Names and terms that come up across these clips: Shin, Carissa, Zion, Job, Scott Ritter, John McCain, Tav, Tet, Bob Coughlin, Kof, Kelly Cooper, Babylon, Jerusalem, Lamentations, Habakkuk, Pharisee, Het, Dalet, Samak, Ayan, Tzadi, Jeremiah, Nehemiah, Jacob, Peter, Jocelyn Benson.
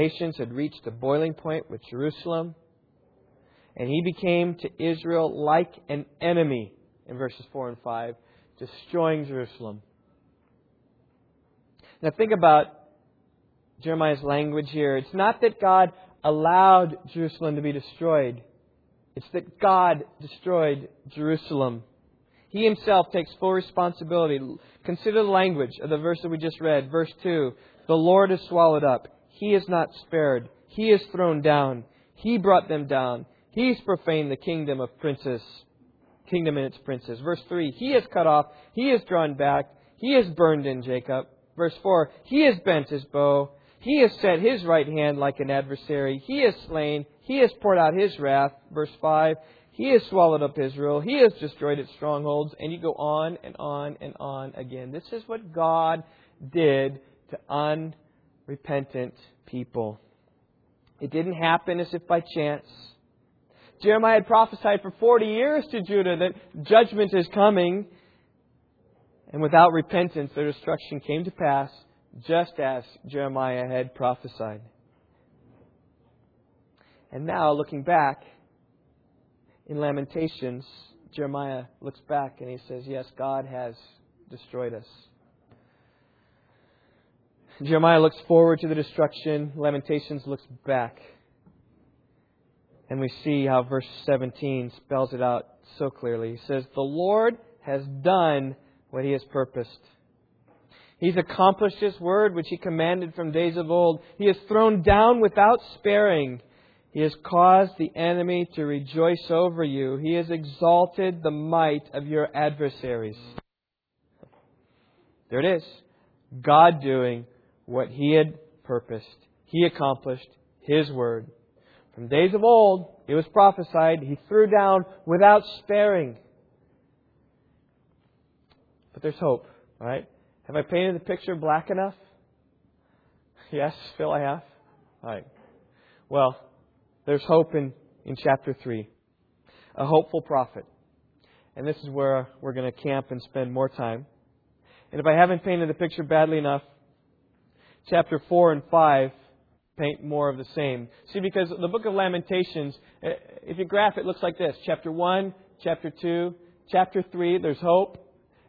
Lamentations had reached a boiling point with Jerusalem. And he became to Israel like an enemy in verses 4 and 5, destroying Jerusalem. Now think about Jeremiah's language here. It's not that God allowed Jerusalem to be destroyed. It's that God destroyed Jerusalem. He himself takes full responsibility. Consider the language of the verse that we just read. Verse 2, the Lord is swallowed up. He is not spared. He is thrown down. He brought them down. He's profaned the kingdom and its princes. Verse 3, he is cut off. He is drawn back. He is burned in Jacob. Verse 4, he has bent his bow. He has set his right hand like an adversary. He is slain. He has poured out his wrath. Verse 5, he has swallowed up Israel. He has destroyed its strongholds. And you go on and on and on again. This is what God did to unrepentant people. It didn't happen as if by chance. Jeremiah had prophesied for 40 years to Judah that judgment is coming. And without repentance, their destruction came to pass, just as Jeremiah had prophesied. And now, looking back in Lamentations, Jeremiah looks back and he says, yes, God has destroyed us. Jeremiah looks forward to the destruction. Lamentations looks back. And we see how verse 17 spells it out so clearly. He says, the Lord has done what He has purposed. He's accomplished His word, which He commanded from days of old. He has thrown down without sparing. He has caused the enemy to rejoice over you. He has exalted the might of your adversaries. There it is. God doing what He had purposed. He accomplished His word. From days of old, it was prophesied. He threw down without sparing. But there's hope, right? Have I painted the picture black enough? Yes, Phil, I have. All right. Well, there's hope in chapter 3. A hopeful prophet. And this is where we're going to camp and spend more time. And if I haven't painted the picture badly enough, chapter 4 and 5 paint more of the same. See, because the book of Lamentations, if you graph it, looks like this. Chapter 1, chapter 2, chapter 3, there's hope.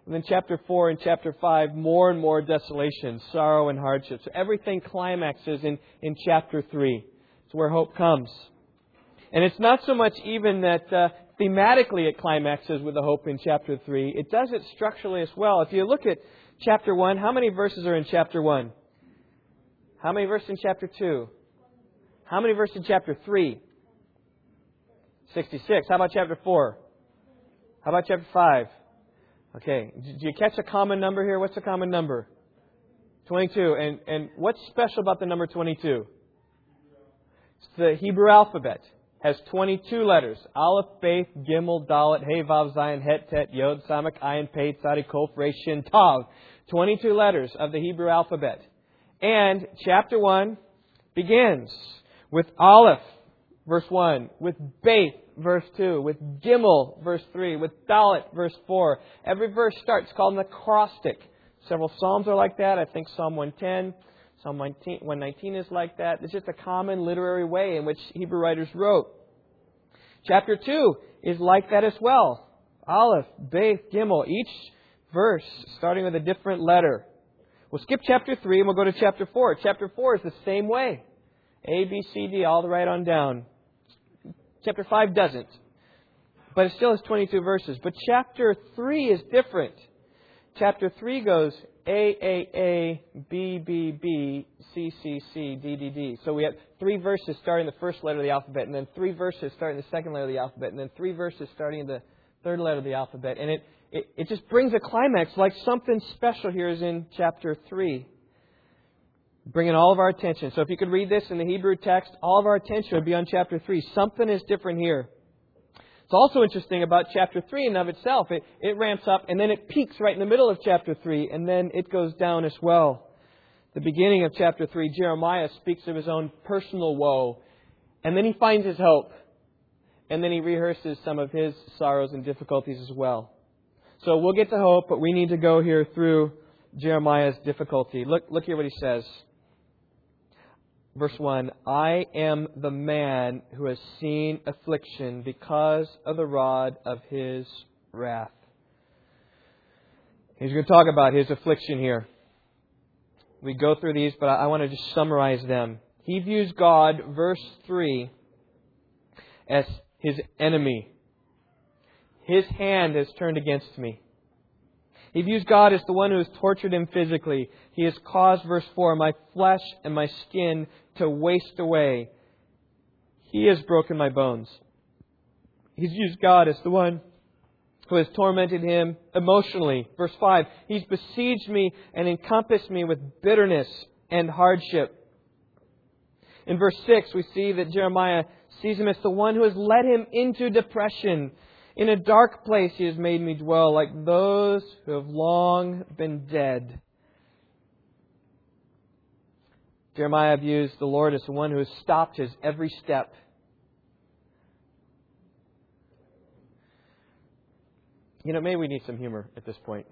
And then chapter 4 and chapter 5, more and more desolation, sorrow and hardship. So everything climaxes in chapter 3. It's where hope comes. And it's not so much even that thematically it climaxes with the hope in chapter 3. It does it structurally as well. If you look at chapter 1, how many verses are in chapter 1? How many verses in chapter 2? How many verses in chapter 3? 66. How about chapter 4? How about chapter 5? Okay. Do you catch a common number here? What's the common number? 22. And what's special about the number 22? The Hebrew alphabet has 22 letters. Aleph, Beth, Gimel, Dalet, Hey, Vav, Zion, Het, Tet, Yod, Samak, Ayan, Pei, Tzadi, Kof, Re, Shin, Tav. 22 letters of the Hebrew alphabet. And chapter 1 begins with Aleph, verse 1, with Beth, verse 2, with Gimel, verse 3, with Dalet, verse 4. Every verse starts called an acrostic. Several Psalms are like that. I think Psalm 110, Psalm 119 is like that. It's just a common literary way in which Hebrew writers wrote. Chapter 2 is like that as well. Aleph, Beth, Gimel, each verse starting with a different letter. We'll skip chapter 3 and we'll go to chapter 4. Chapter 4 is the same way. A, B, C, D, all the right on down. Chapter 5 doesn't. But it still has 22 verses. But chapter 3 is different. Chapter 3 goes A, B, B, B, C, D, D. So we have 3 verses starting the first letter of the alphabet, and then 3 verses starting the second letter of the alphabet, and then 3 verses starting the third letter of the alphabet. And it just brings a climax, like something special here is in chapter 3. Bringing all of our attention. So if you could read this in the Hebrew text, all of our attention would be on chapter 3. Something is different here. It's also interesting about chapter 3 in and of itself. It ramps up and then it peaks right in the middle of chapter 3. And then it goes down as well. The beginning of chapter 3, Jeremiah speaks of his own personal woe. And then he finds his hope. And then he rehearses some of his sorrows and difficulties as well. So we'll get to hope, but we need to go here through Jeremiah's difficulty. Look here what he says. Verse 1, I am the man who has seen affliction because of the rod of his wrath. He's going to talk about his affliction here. We go through these, but I want to just summarize them. He views God, verse 3, as his enemy. His hand has turned against me. He views God as the one who has tortured him physically. He has caused, verse 4, my flesh and my skin to waste away. He has broken my bones. He's used God as the one who has tormented him emotionally. Verse 5, he's besieged me and encompassed me with bitterness and hardship. In verse 6, we see that Jeremiah sees him as the one who has led him into depression. In a dark place he has made me dwell, like those who have long been dead. Jeremiah views the Lord as the one who has stopped his every step. You know, maybe we need some humor at this point.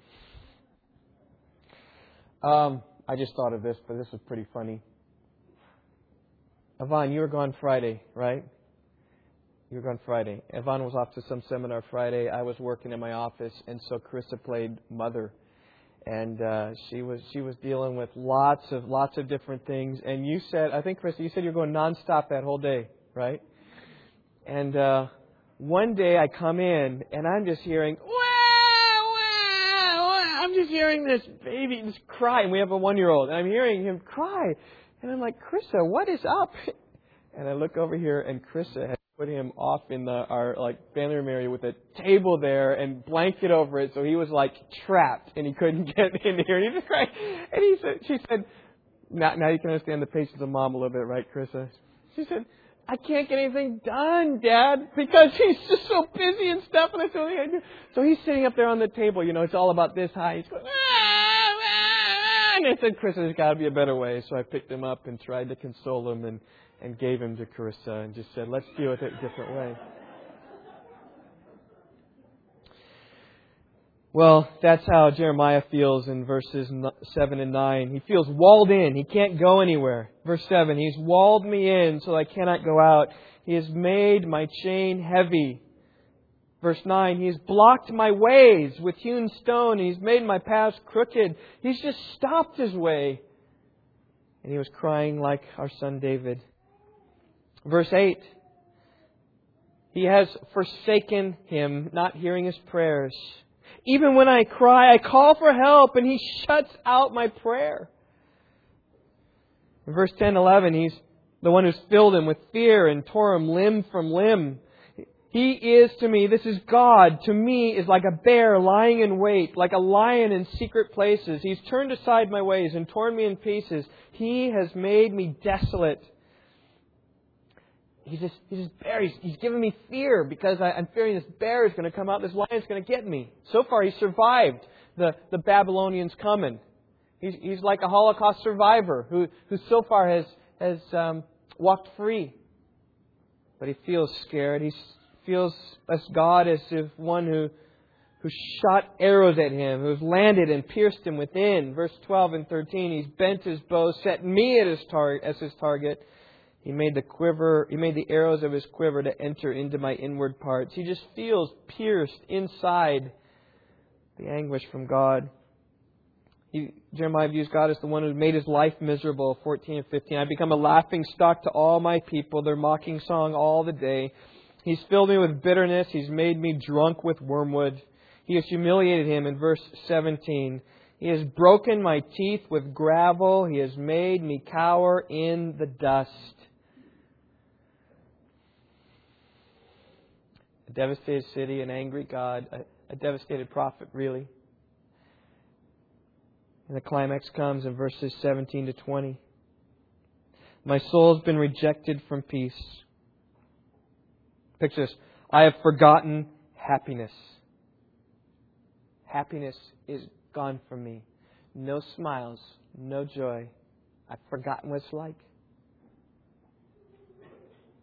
I just thought of this, but this is pretty funny. Yvonne, you were gone Friday, right? You were gone Friday. Evan was off to some seminar Friday. I was working in my office, and so Carissa played mother, and she was dealing with lots of different things. And you said, I think Carissa, you said you were going nonstop that whole day, right? And one day I come in, and I'm just hearing wah, wah, wah. I'm just hearing this baby just cry, and we have a 1-year-old, and I'm hearing him cry, and I'm like, Carissa, what is up? And I look over here, and Carissa had put him off in our family room area with a table there and blanket over it, so he was trapped and he couldn't get in here. And he just cried. And she said, now you can understand the patience of mom a little bit, right, Carissa? She said, I can't get anything done, Dad, because he's just so busy and stuff, and that's the only thing I do. So he's sitting up there on the table, it's all about this high. He's going, and I said, Carissa, there's got to be a better way. So I picked him up and tried to console him and gave him to Carissa and just said, let's deal with it a different way. Well, that's how Jeremiah feels in verses 7 and 9. He feels walled in. He can't go anywhere. Verse 7, he's walled me in so I cannot go out. He has made my chain heavy. Verse 9, he has blocked my ways with hewn stone. He's made my paths crooked. He's just stopped his way. And he was crying like our son David. Verse 8, he has forsaken him, not hearing his prayers. Even when I cry, I call for help, and he shuts out my prayer. In verse 10, 11, he's the one who's filled him with fear and tore him limb from limb. He is to me, this is God, to me is like a bear lying in wait, like a lion in secret places. He's turned aside my ways and torn me in pieces. He has made me desolate. He's just bear. He's given me fear because I'm fearing this bear is going to come out. This lion's going to get me. So far, he survived the Babylonians coming. He's like a Holocaust survivor who so far has walked free. But he feels scared. Feels as God as if one who shot arrows at him, who's landed and pierced him within. Verse 12 and 13, he's bent his bow, set me as his target. He made the arrows of his quiver to enter into my inward parts. He just feels pierced inside, the anguish from God. Jeremiah views God as the one who made his life miserable. 14 and 15, I become a laughing stock to all my people, their mocking song all the day. He's filled me with bitterness. He's made me drunk with wormwood. He has humiliated him in verse 17. He has broken my teeth with gravel. He has made me cower in the dust. A devastated city, an angry God, a devastated prophet, really. And the climax comes in verses 17 to 20. My soul has been rejected from peace. Picture this. I have forgotten happiness. Happiness is gone from me. No smiles, no joy. I've forgotten what it's like.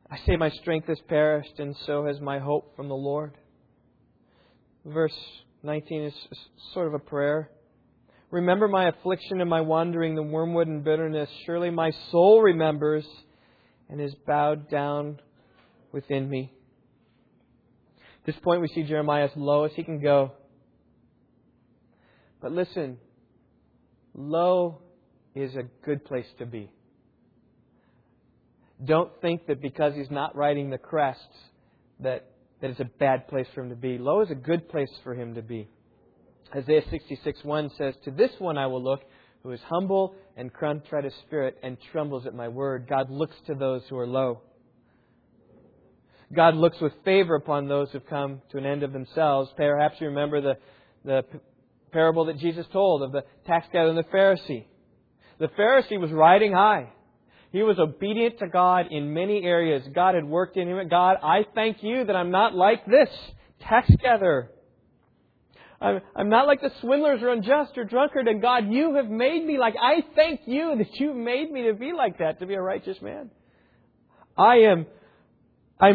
I say my strength has perished, and so has my hope from the Lord. Verse 19 is sort of a prayer. Remember my affliction and my wandering, the wormwood and bitterness. Surely my soul remembers and is bowed down within me. At this point, we see Jeremiah as low as he can go. But listen, low is a good place to be. Don't think that because he's not riding the crests that it's a bad place for him to be. Low is a good place for him to be. Isaiah 66:1 says, "To this one I will look, who is humble and contrite of spirit and trembles at my word." God looks to those who are low. God looks with favor upon those who've come to an end of themselves. Perhaps you remember the parable that Jesus told of the tax gatherer and the Pharisee. The Pharisee was riding high. He was obedient to God in many areas. God had worked in him. God, I thank you that I'm not like this tax gatherer. I'm not like the swindlers or unjust or drunkard. And God, you have made me like, I thank you that you made me to be like that, to be a righteous man. I'm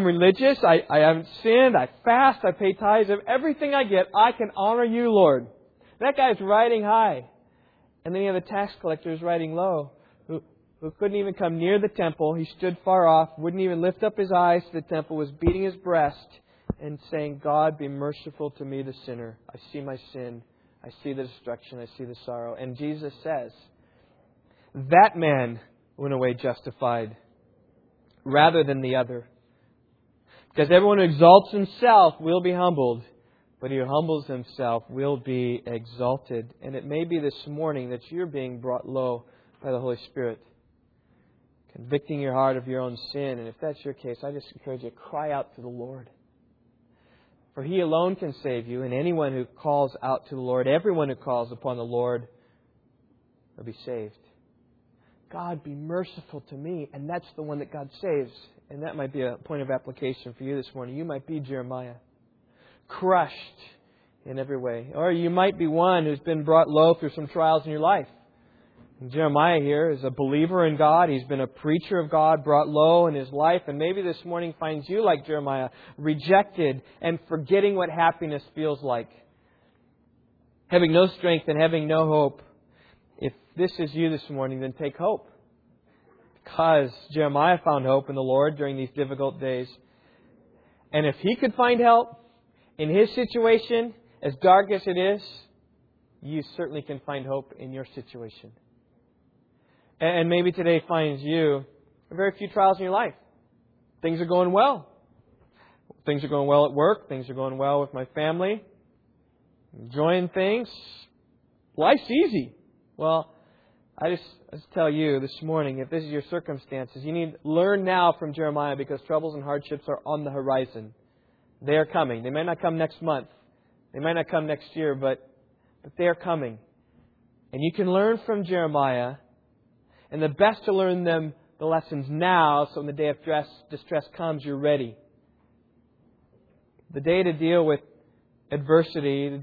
religious. I haven't sinned. I fast. I pay tithes of everything I get. I can honor you, Lord. That guy's riding high. And then you have the tax collector who's riding low, who couldn't even come near the temple. He stood far off, wouldn't even lift up his eyes to the temple, was beating his breast and saying, God, be merciful to me, the sinner. I see my sin. I see the destruction. I see the sorrow. And Jesus says, that man went away justified rather than the other. Because everyone who exalts himself will be humbled, but he who humbles himself will be exalted. And it may be this morning that you're being brought low by the Holy Spirit, convicting your heart of your own sin. And if that's your case, I just encourage you to cry out to the Lord. For He alone can save you, and anyone who calls out to the Lord, everyone who calls upon the Lord will be saved. God, be merciful to me. And that's the one that God saves. And that might be a point of application for you this morning. You might be Jeremiah, crushed in every way. Or you might be one who's been brought low through some trials in your life. Jeremiah here is a believer in God. He's been a preacher of God, brought low in his life. And maybe this morning finds you like Jeremiah, rejected and forgetting what happiness feels like. Having no strength and having no hope. If this is you this morning, then take hope. Because Jeremiah found hope in the Lord during these difficult days. And if he could find help in his situation, as dark as it is, you certainly can find hope in your situation. And maybe today finds you very few trials in your life. Things are going well. Things are going well at work. Things are going well with my family. Enjoying things. Life's easy. Well, I just tell you this morning, if this is your circumstances, you need to learn now from Jeremiah, because troubles and hardships are on the horizon. They are coming. They may not come next month. They may not come next year, but they are coming. And you can learn from Jeremiah. And the best to learn them, the lessons now, so when the day of distress comes, you're ready. The day to deal with adversity, the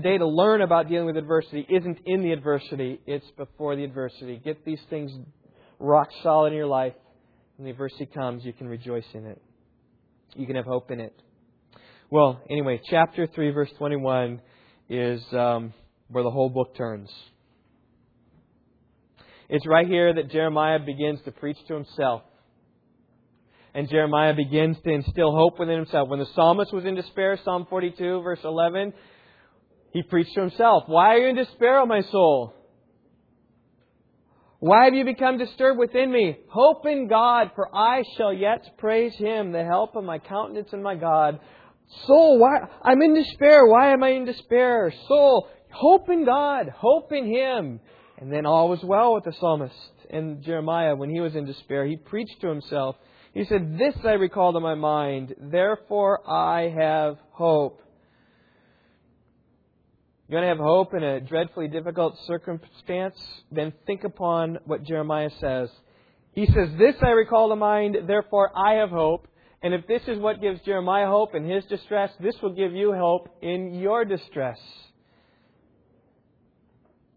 day to learn about dealing with adversity isn't in the adversity, it's before the adversity. Get these things rock solid in your life. When the adversity comes, you can rejoice in it. You can have hope in it. Well, anyway, chapter 3, verse 21 is where the whole book turns. It's right here that Jeremiah begins to preach to himself. And Jeremiah begins to instill hope within himself. When the psalmist was in despair, Psalm 42, verse 11, he preached to himself. Why are you in despair, O my soul? Why have you become disturbed within me? Hope in God, for I shall yet praise Him, the help of my countenance and my God. Soul, why? I'm in despair. Why am I in despair? Soul, hope in God. Hope in Him. And then all was well with the psalmist. And Jeremiah, when he was in despair, he preached to himself. He said, this I recall to my mind, therefore I have hope. You're going to have hope in a dreadfully difficult circumstance? Then think upon what Jeremiah says. He says, this I recall to mind, therefore I have hope. And if this is what gives Jeremiah hope in his distress, this will give you hope in your distress.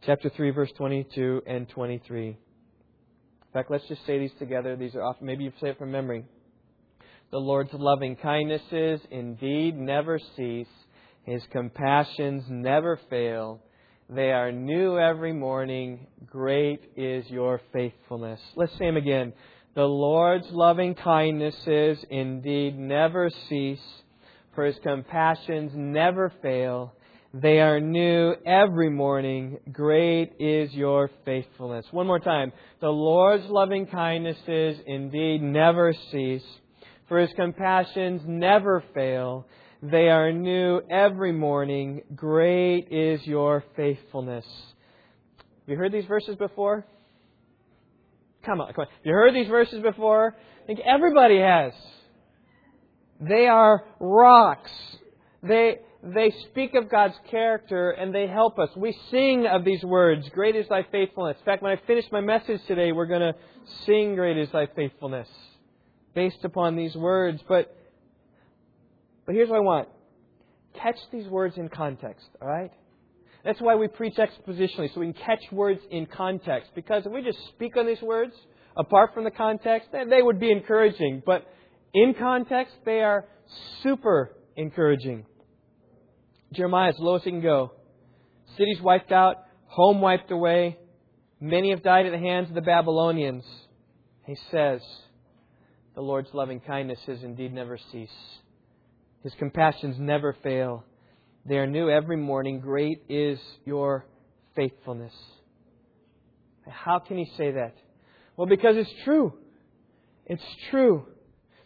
Chapter 3, verse 22 and 23. In fact, let's just say these together. These are often, maybe you say it from memory. The Lord's loving kindnesses indeed never cease. His compassions never fail. They are new every morning. Great is your faithfulness. Let's say them again. The Lord's loving kindnesses indeed never cease, for His compassions never fail. They are new every morning. Great is your faithfulness. One more time. The Lord's loving kindnesses indeed never cease, for His compassions never fail. They are new every morning. Great is your faithfulness. Have you heard these verses before? Come on. Have you heard these verses before? I think everybody has. They are rocks. They speak of God's character and they help us. We sing of these words, great is thy faithfulness. In fact, when I finish my message today, we're going to sing great is thy faithfulness based upon these words. But here's what I want. Catch these words in context, all right? That's why we preach expositionally, so we can catch words in context. Because if we just speak on these words apart from the context, then they would be encouraging. But in context, they are super encouraging. Jeremiah is the lowest he can go. Cities wiped out, home wiped away. Many have died at the hands of the Babylonians. He says, the Lord's loving kindnesses indeed never cease. His compassions never fail. They are new every morning. Great is your faithfulness. How can he say that? Well, because it's true. It's true.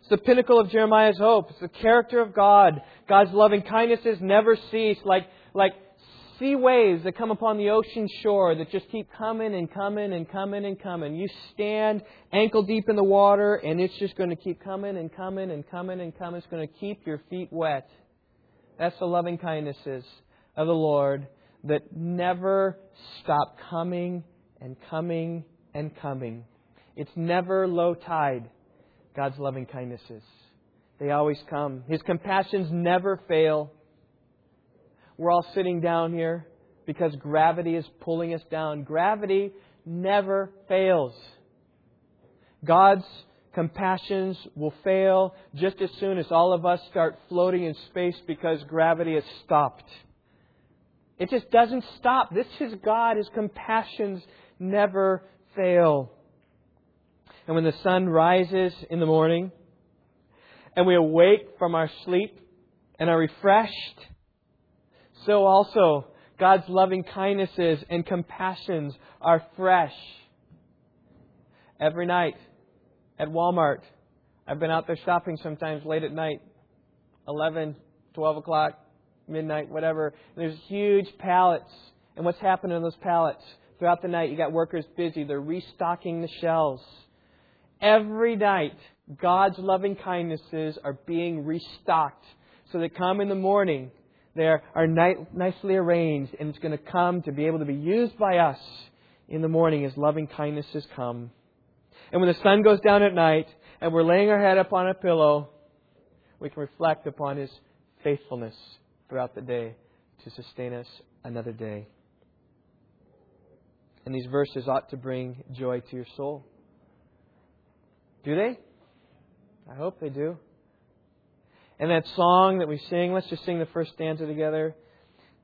It's the pinnacle of Jeremiah's hope. It's the character of God. God's loving kindnesses never cease. Like sea waves that come upon the ocean shore that just keep coming and coming and coming and coming. You stand ankle deep in the water and it's just going to keep coming and coming and coming and coming. It's going to keep your feet wet. That's the loving kindnesses of the Lord that never stop coming and coming and coming. It's never low tide, God's loving kindnesses. They always come. His compassions never fail. We're all sitting down here because gravity is pulling us down. Gravity never fails. God's compassions will fail just as soon as all of us start floating in space because gravity has stopped. It just doesn't stop. This is God. His compassions never fail. And when the sun rises in the morning and we awake from our sleep and are refreshed, so also God's loving kindnesses and compassions are fresh. Every night at Walmart, I've been out there shopping sometimes late at night, 11, 12 o'clock, midnight, whatever. There's huge pallets. And what's happening on those pallets? Throughout the night, you got workers busy. They're restocking the shelves. Every night, God's loving kindnesses are being restocked so that come in the morning, they are nicely arranged, and it's going to come to be able to be used by us in the morning as loving kindnesses come. And when the sun goes down at night and we're laying our head upon a pillow, we can reflect upon His faithfulness throughout the day to sustain us another day. And these verses ought to bring joy to your soul. Do they? I hope they do. And that song that we sing, let's just sing the first stanza together.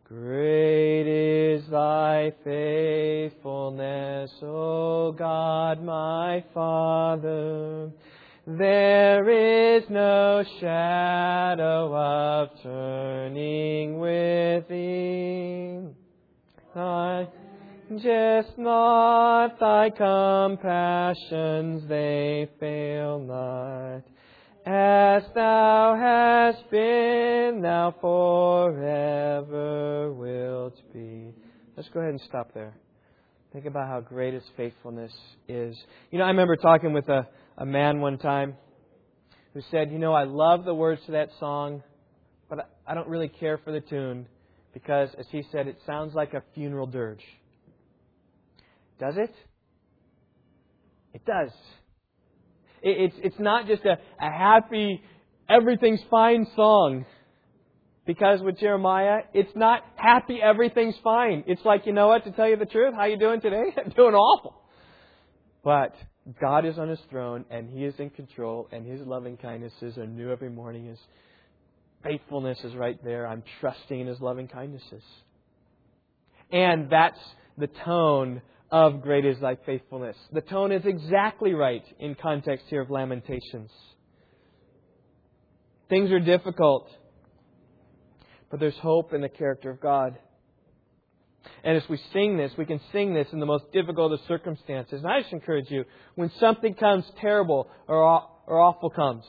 Great is thy faithfulness, O God, my Father. There is no shadow of turning with thee. I just not thy compassions, they fail not. As thou hast been, thou forever wilt be. Let's go ahead and stop there. Think about how great His faithfulness is. You know, I remember talking with a man one time who said, you know, I love the words to that song, but I don't really care for the tune because, as he said, it sounds like a funeral dirge. Does it? It does. It's not just a happy, everything's fine song. Because with Jeremiah, it's not happy, everything's fine. It's like, you know what, to tell you the truth, how you doing today? I'm doing awful. But God is on His throne and He is in control and His loving kindnesses are new every morning. His faithfulness is right there. I'm trusting in His loving kindnesses. And that's the tone of Great is Thy Faithfulness. The tone is exactly right in context here of Lamentations. Things are difficult, but there's hope in the character of God. And as we sing this, we can sing this in the most difficult of circumstances. And I just encourage you, when something comes terrible or awful comes,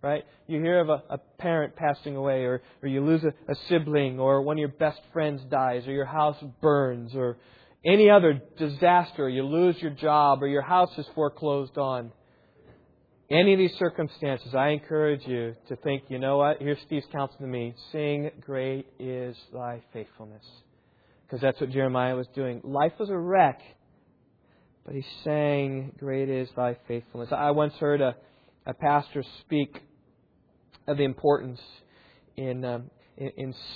right? You hear of a parent passing away, or you lose a sibling, or one of your best friends dies, or your house burns, or any other disaster. You lose your job, or your house is foreclosed on. Any of these circumstances, I encourage you to think, you know what? Here's Steve's counsel to me. Sing, Great is Thy Faithfulness. Because that's what Jeremiah was doing. Life was a wreck, but he sang, Great is Thy Faithfulness. I once heard a pastor speak of the importance in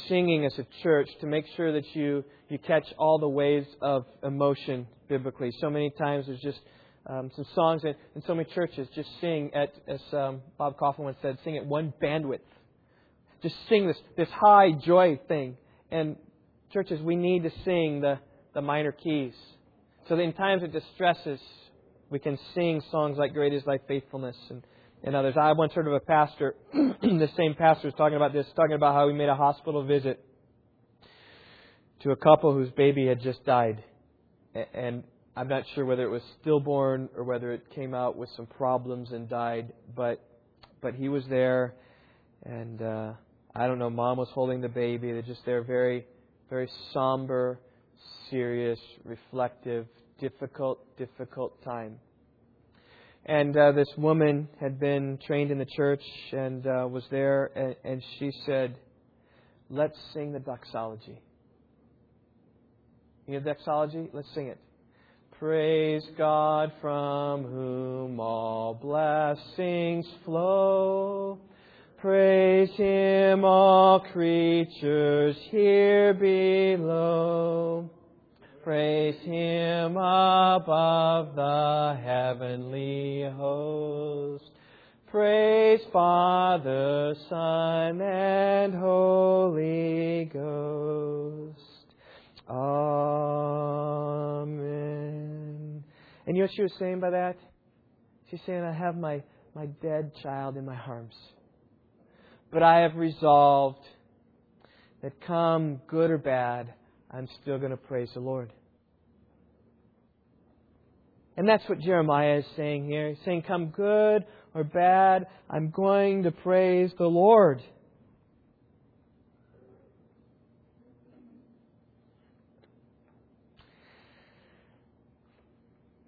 singing as a church to make sure that you catch all the waves of emotion biblically. So many times there's just some songs in so many churches just sing at, as Bob Coughlin once said, sing at one bandwidth. Just sing this high joy thing. And churches, we need to sing the minor keys. So that in times of distresses, we can sing songs like Great is Thy Faithfulness and others. I once heard of a pastor, the same pastor was talking about this, talking about how he made a hospital visit to a couple whose baby had just died. And I'm not sure whether it was stillborn or whether it came out with some problems and died. But he was there, and I don't know, mom was holding the baby. They're just there very... very somber, serious, reflective, difficult time. And this woman had been trained in the church and was there, and she said, "Let's sing the doxology." You know the doxology? Let's sing it. Praise God from whom all blessings flow. Praise Him, all creatures here below. Praise Him above the heavenly host. Praise Father, Son, and Holy Ghost. Amen. And you know what she was saying by that? She's saying, I have my dead child in my arms. But I have resolved that come good or bad, I'm still going to praise the Lord. And that's what Jeremiah is saying here. He's saying, come good or bad, I'm going to praise the Lord.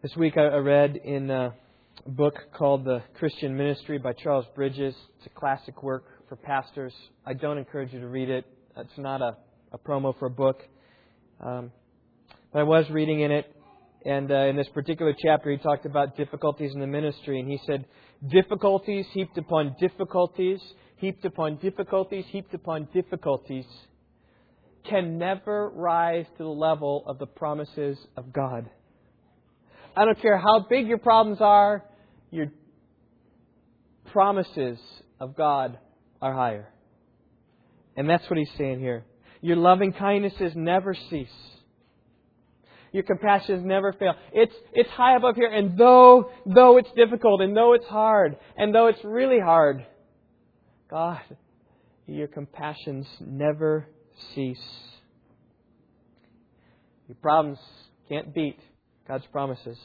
This week I read in a book called The Christian Ministry by Charles Bridges. It's a classic work for pastors. I don't encourage you to read it. It's not a promo for a book. But I was reading in it, and in this particular chapter he talked about difficulties in the ministry, and he said, difficulties heaped upon difficulties, heaped upon difficulties, heaped upon difficulties can never rise to the level of the promises of God. I don't care how big your problems are, your promises of God are higher. And that's what he's saying here. Your loving kindnesses never cease. Your compassions never fail. It's high above here. And though it's difficult, and though it's hard, and though it's really hard, God, your compassions never cease. Your problems can't beat God's promises.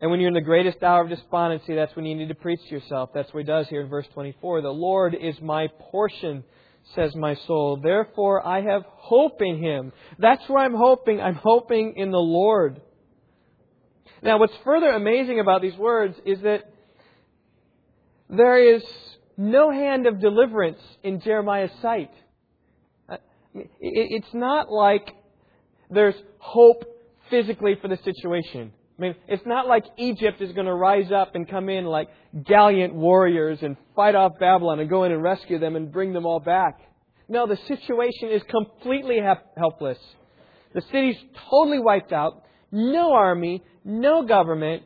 And when you're in the greatest hour of despondency, that's when you need to preach to yourself. That's what he does here in verse 24. The Lord is my portion, says my soul. Therefore, I have hope in Him. That's where I'm hoping. I'm hoping in the Lord. Now, what's further amazing about these words is that there is no hand of deliverance in Jeremiah's sight. It's not like there's hope physically for the situation. I mean, it's not like Egypt is going to rise up and come in like gallant warriors and fight off Babylon and go in and rescue them and bring them all back. No, the situation is completely helpless. The city's totally wiped out. No army, no government.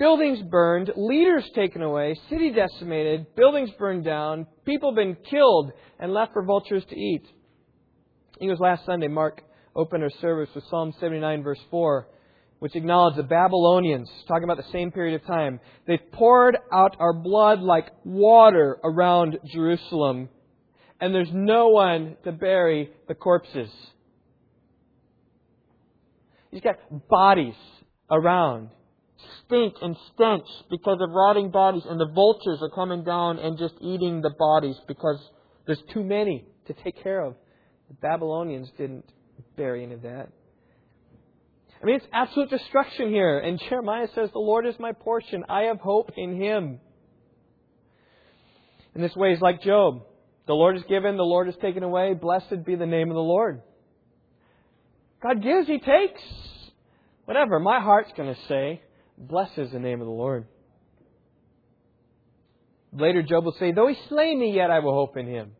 Buildings burned, leaders taken away, city decimated, buildings burned down, people been killed and left for vultures to eat. I think it was last Sunday, Mark opened our service with Psalm 79, verse 4, which acknowledged the Babylonians, talking about the same period of time, they've poured out our blood like water around Jerusalem, and there's no one to bury the corpses. He's got bodies around. Stink and stench because of rotting bodies, and the vultures are coming down and just eating the bodies because there's too many to take care of. The Babylonians didn't bury any of that. I mean, it's absolute destruction here. And Jeremiah says, the Lord is my portion. I have hope in Him. In this way, he's like Job. The Lord is given, the Lord is taken away. Blessed be the name of the Lord. God gives, He takes. Whatever my heart's going to say, blesses the name of the Lord. Later, Job will say, though He slay me, yet I will hope in Him.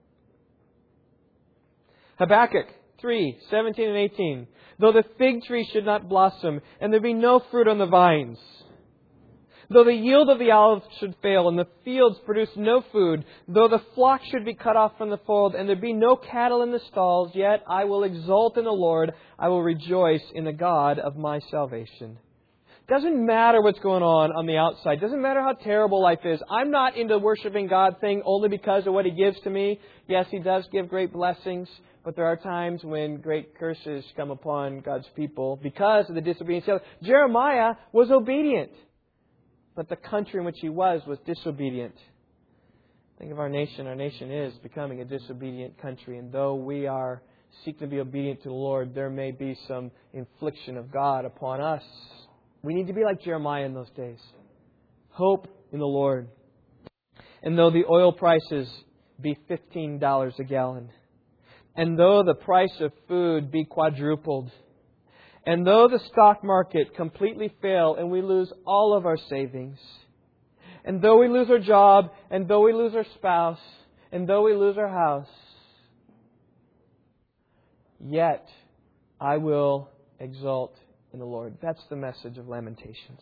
Habakkuk 3, 17 and 18. Though the fig tree should not blossom, and there be no fruit on the vines. Though the yield of the olive should fail, and the fields produce no food. Though the flock should be cut off from the fold, and there be no cattle in the stalls. Yet I will exult in the Lord. I will rejoice in the God of my salvation. Doesn't matter what's going on the outside. Doesn't matter how terrible life is. I'm not into worshiping God thing only because of what He gives to me. Yes, He does give great blessings. But there are times when great curses come upon God's people because of the disobedience. Jeremiah was obedient. But the country in which he was disobedient. Think of our nation. Our nation is becoming a disobedient country. And though we are seeking to be obedient to the Lord, there may be some infliction of God upon us. We need to be like Jeremiah in those days. Hope in the Lord. And though the oil prices be $15 a gallon, and though the price of food be quadrupled, and though the stock market completely fail and we lose all of our savings, and though we lose our job, and though we lose our spouse, and though we lose our house, yet I will exult in the Lord. That's the message of Lamentations.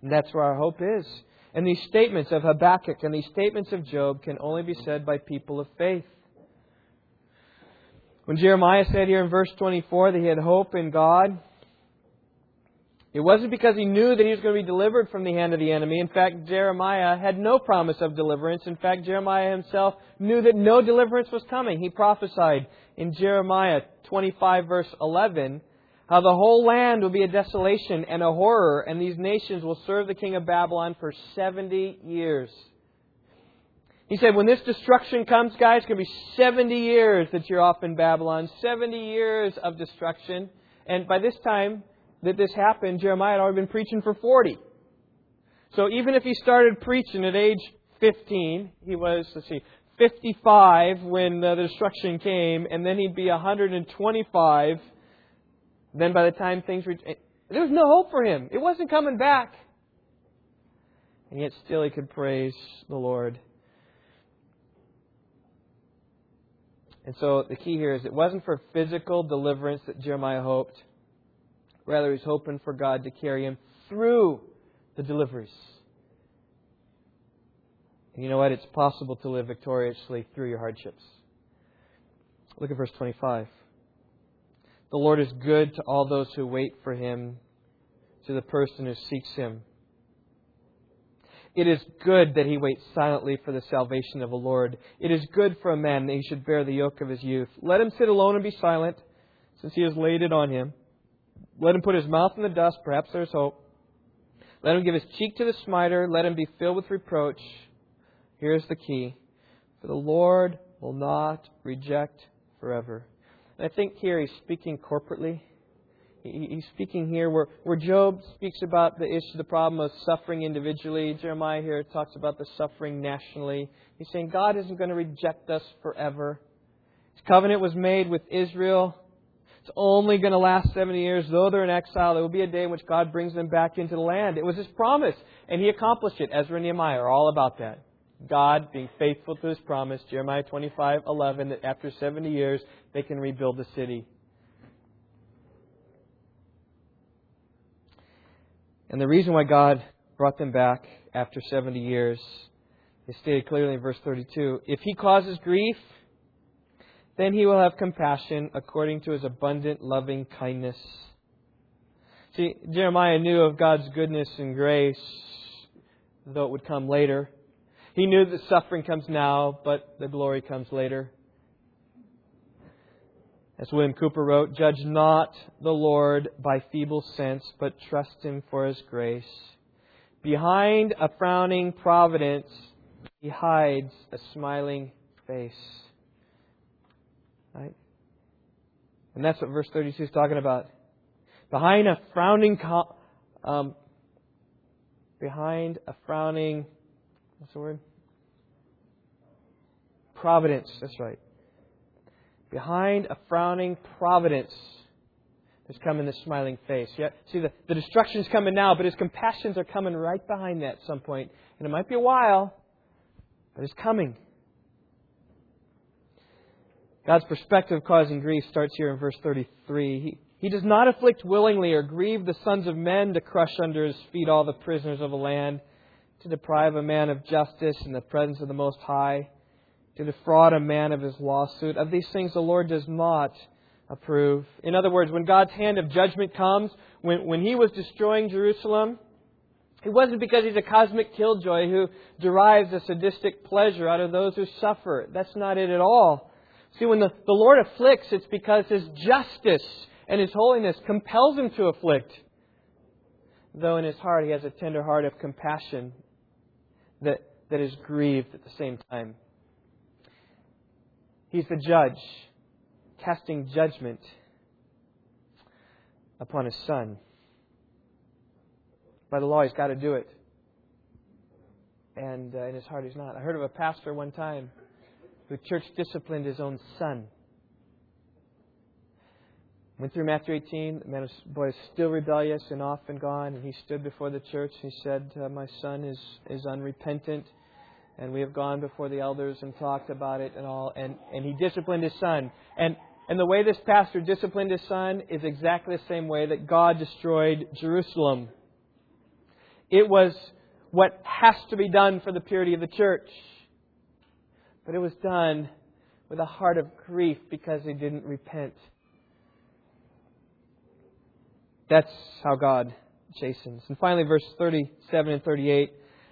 And that's where our hope is. And these statements of Habakkuk and these statements of Job can only be said by people of faith. When Jeremiah said here in verse 24 that he had hope in God, it wasn't because he knew that he was going to be delivered from the hand of the enemy. In fact, Jeremiah had no promise of deliverance. In fact, Jeremiah himself knew that no deliverance was coming. He prophesied in Jeremiah 25 verse 11, how the whole land will be a desolation and a horror, and these nations will serve the king of Babylon for 70 years. He said, when this destruction comes, guys, it's going to be 70 years that you're off in Babylon. 70 years of destruction. And by this time that this happened, Jeremiah had already been preaching for 40. So even if he started preaching at age 15, he was, 55 when the destruction came, and then he'd be 125. Then by the time things reached, there was no hope for him. It wasn't coming back. And yet still he could praise the Lord. And so the key here is it wasn't for physical deliverance that Jeremiah hoped. Rather, he's hoping for God to carry him through the deliveries. And you know what? It's possible to live victoriously through your hardships. Look at verse 25. The Lord is good to all those who wait for Him, to the person who seeks Him. It is good that he waits silently for the salvation of the Lord. It is good for a man that he should bear the yoke of his youth. Let him sit alone and be silent, since he has laid it on him. Let him put his mouth in the dust. Perhaps there is hope. Let him give his cheek to the smiter. Let him be filled with reproach. Here is the key. For the Lord will not reject forever. I think here he's speaking corporately. He's speaking here where Job speaks about the issue, the problem of suffering individually. Jeremiah here talks about the suffering nationally. He's saying God isn't going to reject us forever. His covenant was made with Israel. It's only going to last 70 years. Though they're in exile, there will be a day in which God brings them back into the land. It was His promise, and He accomplished it. Ezra and Nehemiah are all about that. God being faithful to His promise, Jeremiah 25:11, that after 70 years, they can rebuild the city. And the reason why God brought them back after 70 years is stated clearly in verse 32. If He causes grief, then he will have compassion according to his abundant loving kindness. See, Jeremiah knew of God's goodness and grace, though it would come later. He knew that suffering comes now, but the glory comes later. As William Cooper wrote, "Judge not the Lord by feeble sense, but trust Him for His grace. Behind a frowning providence, He hides a smiling face." Right? And that's what verse 32 is talking about. Behind a frowning what's the word? Providence. That's right. Behind a frowning providence is coming the smiling face. Yeah, see, the destruction's coming now, but His compassions are coming right behind that at some point. And it might be a while, but it's coming. God's perspective of causing grief starts here in verse 33. He does not afflict willingly or grieve the sons of men to crush under His feet all the prisoners of the land, to deprive a man of justice in the presence of the Most High, to defraud a man of his lawsuit. Of these things the Lord does not approve. In other words, when God's hand of judgment comes, when He was destroying Jerusalem, it wasn't because He's a cosmic killjoy who derives a sadistic pleasure out of those who suffer. That's not it at all. See, when the Lord afflicts, it's because His justice and His holiness compels Him to afflict. Though in His heart He has a tender heart of compassion that is grieved at the same time. He's the judge, casting judgment upon His Son. By the law He's got to do it. And in His heart He's not. I heard of a pastor one time who church disciplined his own son. Went through Matthew 18. The boy is still rebellious and off and gone. And he stood before the church. He said, "My son is unrepentant. And we have gone before the elders and talked about it and all." And he disciplined his son. And the way this pastor disciplined his son is exactly the same way that God destroyed Jerusalem. It was what has to be done for the purity of the church. But it was done with a heart of grief because they didn't repent. That's how God chastens. And finally, verse 37 and 38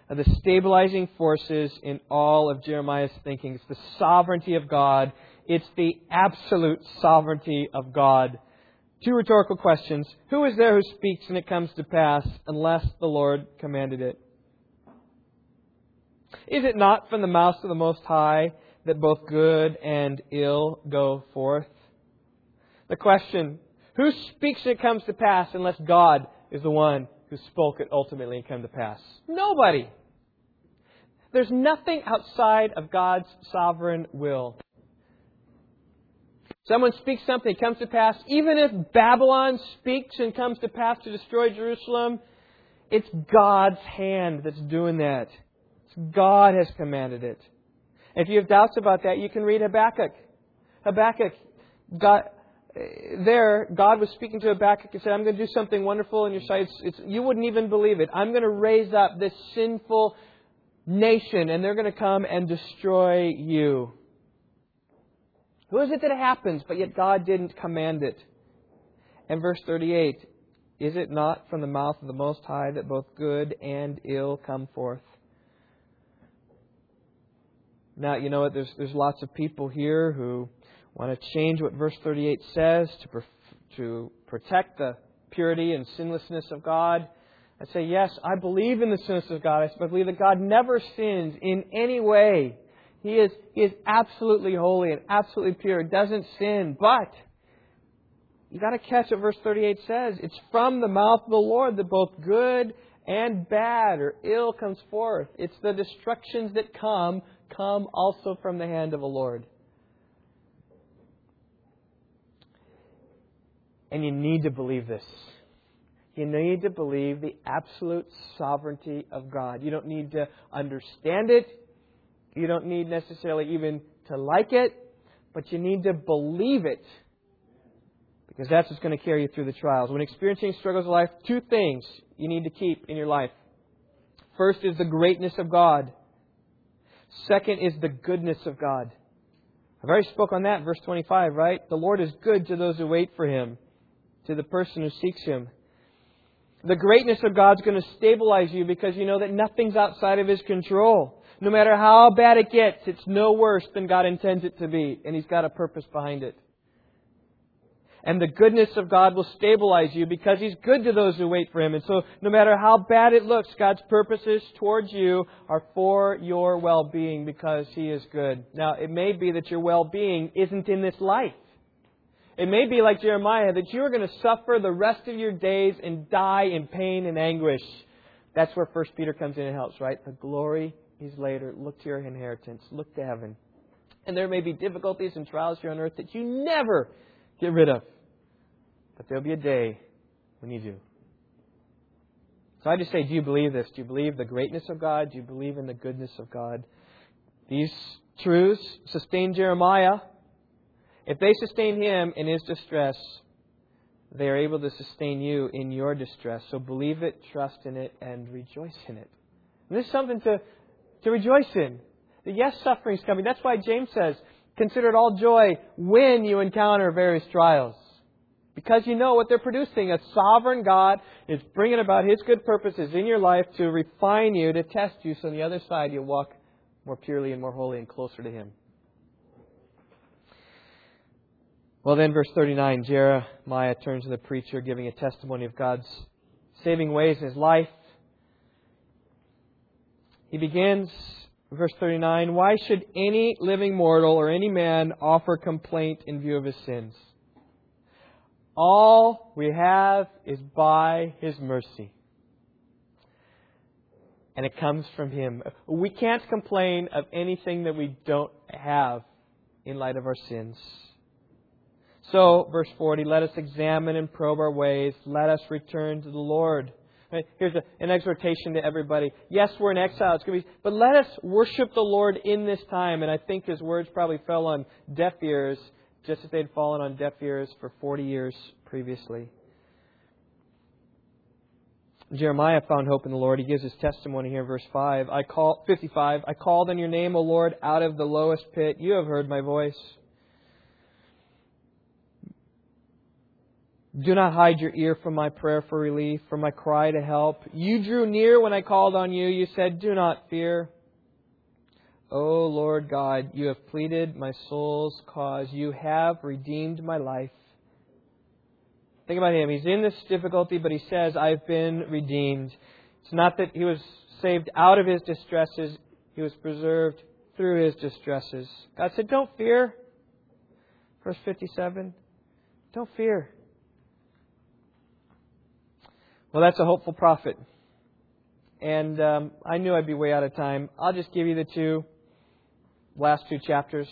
are the stabilizing forces in all of Jeremiah's thinking. It's the sovereignty of God. It's the absolute sovereignty of God. Two rhetorical questions. Who is there who speaks and it comes to pass unless the Lord commanded it? Is it not from the mouth of the Most High that both good and ill go forth? The question, who speaks and it comes to pass unless God is the one who spoke it ultimately and come to pass? Nobody. There's nothing outside of God's sovereign will. Someone speaks something, it comes to pass. Even if Babylon speaks and comes to pass to destroy Jerusalem, it's God's hand that's doing that. God has commanded it. If you have doubts about that, you can read Habakkuk. God was speaking to Habakkuk and said, "I'm going to do something wonderful in your sight. You wouldn't even believe it. I'm going to raise up this sinful nation and they're going to come and destroy you." Who is it that it happens? But yet God didn't command it. And verse 38, is it not from the mouth of the Most High that both good and ill come forth? Now, you know what? There's lots of people here who want to change what verse 38 says to protect the purity and sinlessness of God. I say, yes, I believe in the sinlessness of God. I believe that God never sins in any way. He is absolutely holy and absolutely pure. Doesn't sin. But you got to catch what verse 38 says. It's from the mouth of the Lord that both good and bad or ill comes forth. It's the destructions that come also from the hand of the Lord. And you need to believe this. You need to believe the absolute sovereignty of God. You don't need to understand it. You don't need necessarily even to like it. But you need to believe it. Because that's what's going to carry you through the trials. When experiencing struggles of life, two things you need to keep in your life. First is the greatness of God. Second is the goodness of God. I've already spoke on that, verse 25, right? The Lord is good to those who wait for Him, to the person who seeks Him. The greatness of God's going to stabilize you because you know that nothing's outside of His control. No matter how bad it gets, it's no worse than God intends it to be. And He's got a purpose behind it. And the goodness of God will stabilize you because He's good to those who wait for Him. And so no matter how bad it looks, God's purposes towards you are for your well-being because He is good. Now, it may be that your well-being isn't in this life. It may be like Jeremiah, that you're going to suffer the rest of your days and die in pain and anguish. That's where 1 Peter comes in and helps, right? The glory is later. Look to your inheritance. Look to heaven. And there may be difficulties and trials here on earth that you never get rid of. But there'll be a day when you do. So I just say, do you believe this? Do you believe the greatness of God? Do you believe in the goodness of God? These truths sustain Jeremiah. If they sustain him in his distress, they are able to sustain you in your distress. So believe it, trust in it, and rejoice in it. And this is something to rejoice in. The yes, suffering's coming. That's why James says, consider it all joy when you encounter various trials. Because you know what they're producing. A sovereign God is bringing about His good purposes in your life to refine you, to test you, so on the other side you'll walk more purely and more holy and closer to Him. Well then, verse 39, Jeremiah turns to the preacher, giving a testimony of God's saving ways in his life. He begins, verse 39, why should any living mortal or any man offer complaint in view of his sins? All we have is by His mercy. And it comes from Him. We can't complain of anything that we don't have in light of our sins. So, verse 40, let us examine and probe our ways. Let us return to the Lord. Here's an exhortation to everybody. Yes, we're in exile. It's going to be, but let us worship the Lord in this time. And I think his words probably fell on deaf ears, just as they'd fallen on deaf ears for 40 years previously. Jeremiah found hope in the Lord. He gives his testimony here in verse 55. I called on your name, O Lord, out of the lowest pit. You have heard my voice. Do not hide your ear from my prayer for relief, from my cry to help. You drew near when I called on you. You said, do not fear. O Lord God, you have pleaded my soul's cause. You have redeemed my life. Think about him. He's in this difficulty, but he says, I've been redeemed. It's not that he was saved out of his distresses. He was preserved through his distresses. God said, don't fear. Verse 57, don't fear. Well, that's a hopeful prophet. And I knew I'd be way out of time. I'll just give you the last two chapters.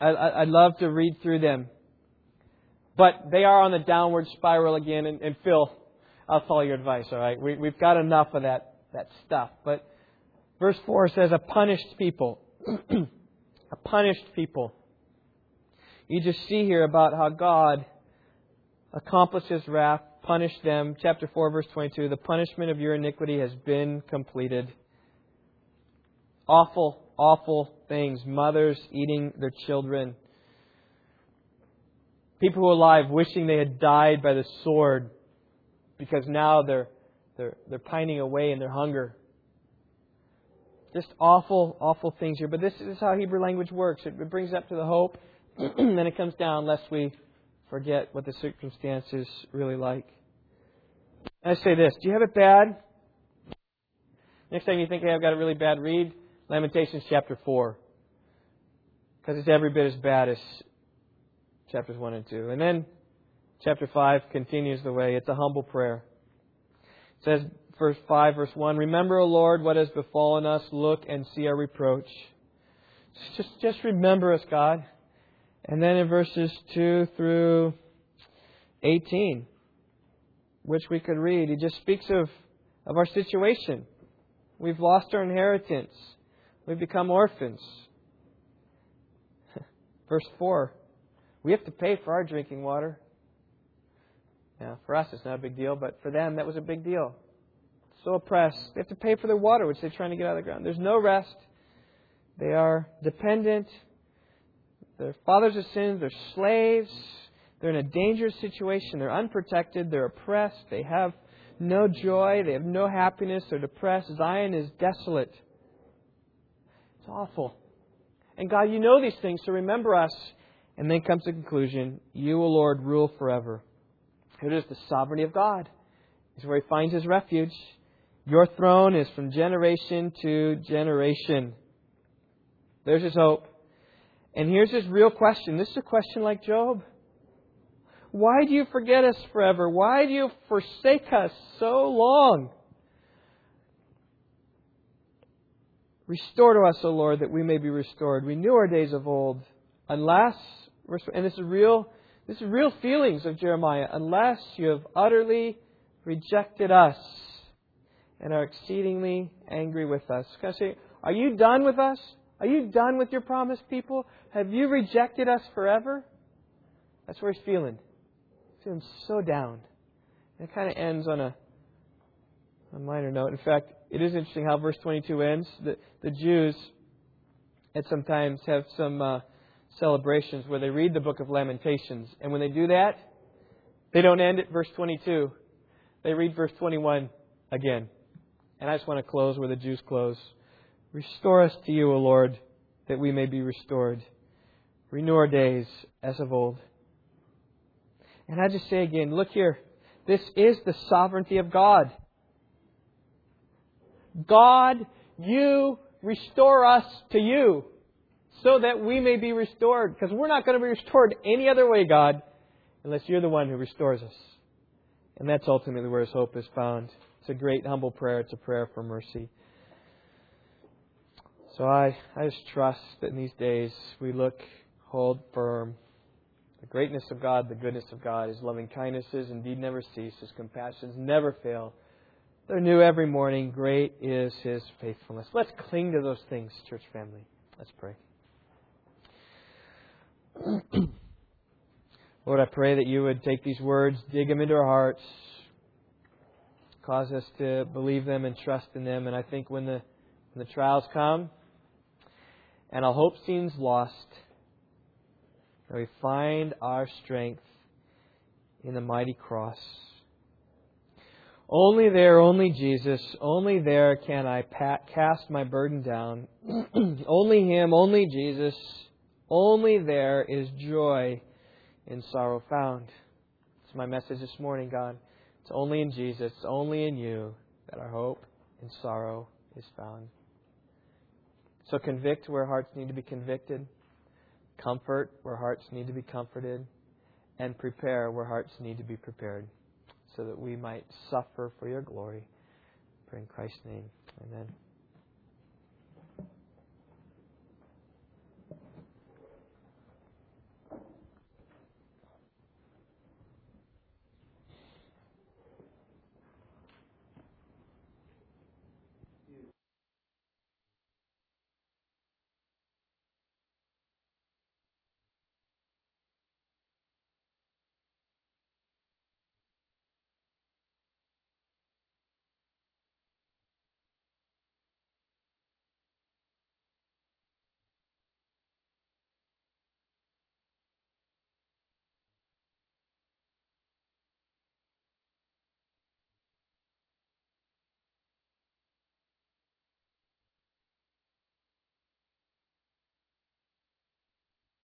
I'd love to read through them. But they are on the downward spiral again. And Phil, I'll follow your advice, all right? We've got enough of that stuff. But verse 4 says, a punished people. A punished people. You just see here about how God accomplishes wrath. Punish them. Chapter 4, verse 22. The punishment of your iniquity has been completed. Awful, awful things. Mothers eating their children. People who are alive wishing they had died by the sword because now they're pining away in their hunger. Just awful, awful things here. But this is how Hebrew language works. It brings up to the hope, and then it comes down lest we forget what the circumstance is really like. I say this. Do you have it bad? Next time you think, hey, I've got it really bad, read Lamentations chapter 4. Because it's every bit as bad as chapters 1 and 2. And then chapter 5 continues the way. It's a humble prayer. It says, verse 5, verse 1, remember, O Lord, what has befallen us. Look and see our reproach. Just remember us, God. And then in verses 2 through 18, which we could read, he just speaks of our situation. We've lost our inheritance. We've become orphans. Verse 4, we have to pay for our drinking water. Now, for us, it's not a big deal, but for them, that was a big deal. So oppressed. They have to pay for their water, which they're trying to get out of the ground. There's no rest. They are dependent Their fathers have sinned. They're slaves. They're in a dangerous situation. They're unprotected. They're oppressed. They have no joy. They have no happiness. They're depressed. Zion is desolate. It's awful. And God, you know these things, so remember us. And then comes the conclusion, you, O Lord, rule forever. It is the sovereignty of God. It's where he finds his refuge. Your throne is from generation to generation. There's his hope. And here's his real question. This is a question like Job. Why do you forget us forever? Why do you forsake us so long? Restore to us, O Lord, that we may be restored. Renew our days of old. Unless, and this is real feelings of Jeremiah. Unless you have utterly rejected us and are exceedingly angry with us. Can I say, are you done with us? Are you done with your promised people? Have you rejected us forever? That's where he's feeling. He's feeling so down. And it kind of ends on a minor note. In fact, it is interesting how verse 22 ends. The Jews at sometimes have some celebrations where they read the book of Lamentations. And when they do that, they don't end at verse 22. They read verse 21 again. And I just want to close where the Jews close. Restore us to you, O Lord, that we may be restored. Renew our days as of old. And I just say again, look here. This is the sovereignty of God. God, you restore us to you, so that we may be restored. Because we're not going to be restored any other way, God, unless you're the one who restores us. And that's ultimately where his hope is found. It's a great, humble prayer. It's a prayer for mercy. So I just trust that in these days we hold firm. The greatness of God, the goodness of God, His loving kindnesses indeed never cease. His compassions never fail. They're new every morning. Great is His faithfulness. Let's cling to those things, church family. Let's pray. Lord, I pray that you would take these words, dig them into our hearts, cause us to believe them and trust in them. And I think when the trials come and all hope seems lost, and we find our strength in the mighty cross. Only there, only Jesus, only there can I cast my burden down. Only Him, only Jesus. Only there is joy and sorrow found. It's my message this morning, God. It's only in Jesus, it's only in you that our hope and sorrow is found. So convict where hearts need to be convicted. Comfort where hearts need to be comforted. And prepare where hearts need to be prepared. So that we might suffer for your glory. I pray in Christ's name. Amen.